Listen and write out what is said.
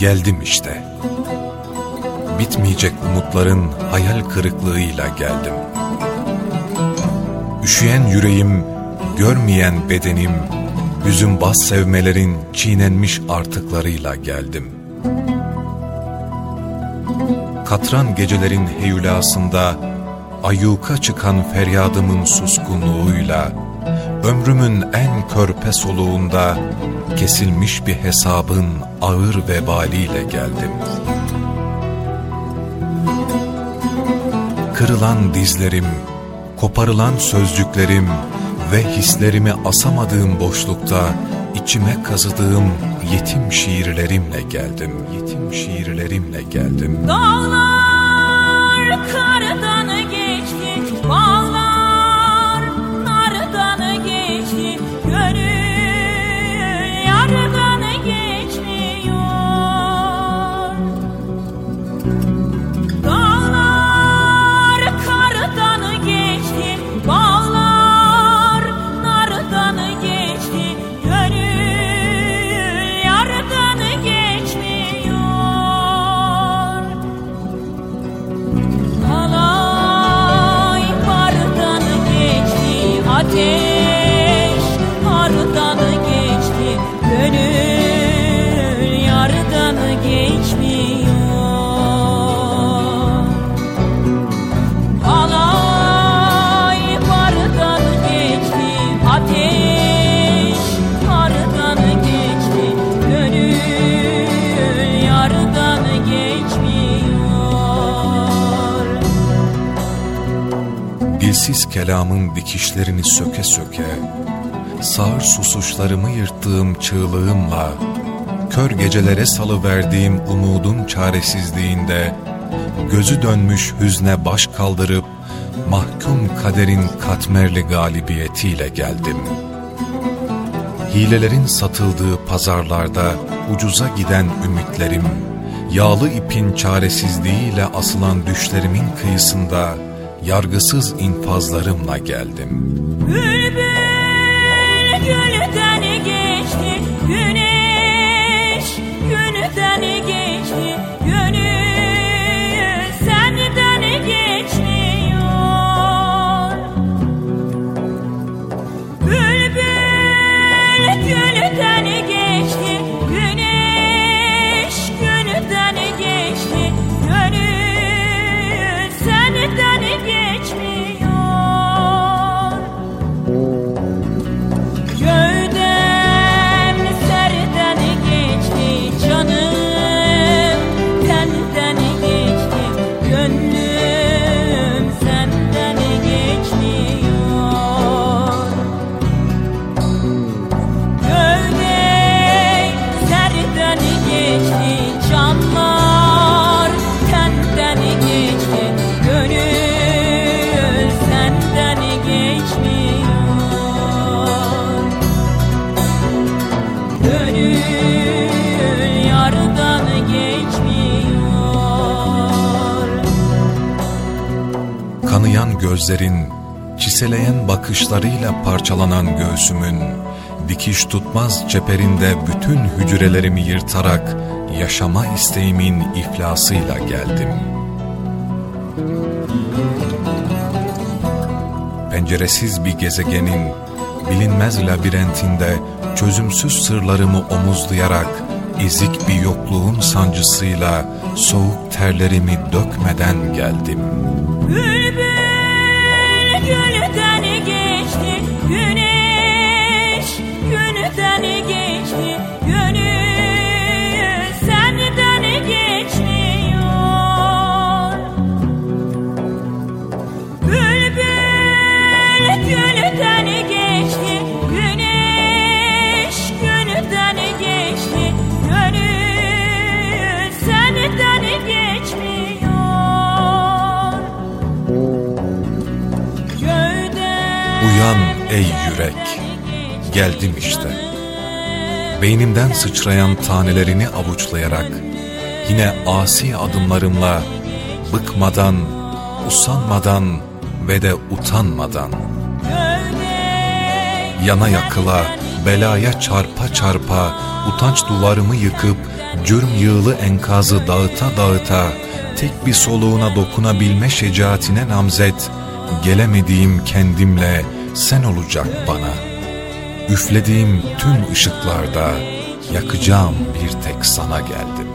geldim işte. Bitmeyecek umutların hayal kırıklığıyla geldim. Üşüyen yüreğim, görmeyen bedenim, hüzünbaz sevmelerin çiğnenmiş artıklarıyla geldim. Katran gecelerin heyulasında, ayyuka çıkan feryadımın suskunluğuyla, ömrümün en körpe soluğunda, kesilmiş bir hesabın ağır vebaliyle geldim. Kırılan dizlerim, koparılan sözcüklerim ve hislerimi asamadığım boşlukta içime kazıdığım yetim şiirlerimle geldim. Yetim şiirlerimle geldim. Dağlar kardan geçti, bağlar nardan geçti, gönül yardan geçmiyor. Dağlar kardan geçti, bağlar nardan geçti, gönül yardan geçmiyor. Alay kardan geçti, ateş kardan geçti, gönül yardan geçmiyor. Alay kardan geçti, ateş kardan geçti, gönül yardan geçmiyor. Dilsiz kelamın dikişlerini söke söke, sağır susuşlarımı yırttığım çığlığımla, kör gecelere salıverdiğim umudun çaresizliğinde, gözü dönmüş hüzne baş kaldırıp, mahkum kaderin katmerli galibiyetiyle geldim. Hilelerin satıldığı pazarlarda ucuza giden ümitlerim, yağlı ipin çaresizliğiyle asılan düşlerimin kıyısında, yargısız infazlarımla geldim. Bülbül gülden geçti, güneş günden geçti, gönül senden geçmiyor. Bülbül gülden geçti, güneş günden geçti, gönül senden geçmiyor. Kanayan gözlerin, çiseleyen bakışlarıyla parçalanan göğsümün, dikiş tutmaz çeperinde bütün hücrelerimi yırtarak, yaşama isteğimin iflasıyla geldim. Penceresiz bir gezegenin, bilinmez labirentinde çözümsüz sırlarımı omuzlayarak, ezik bir yokluğun sancısıyla, soğuk terlerimi dökmeden geldim. Bülbül gülden geçti, güneş günden geçti, gönül senden geçmiyor. Bülbül gülden geçti, güneş günden geçti, gönül senden geçmiyor. Uyan ey yürek, geldim işte. Beynimden sıçrayan tanelerini avuçlayarak, yine asi adımlarımla, bıkmadan, usanmadan ve de utanmadan, yana yakıla, belaya çarpa çarpa, utanç duvarımı yıkıp cürm yığılı enkazı dağıta dağıta, tek bir soluğuna dokunabilme şecaatine namzet, gelemediğim kendimle sen olacak bana. Üflediğim tüm ışıklarda yakacağım bir tek sana geldim.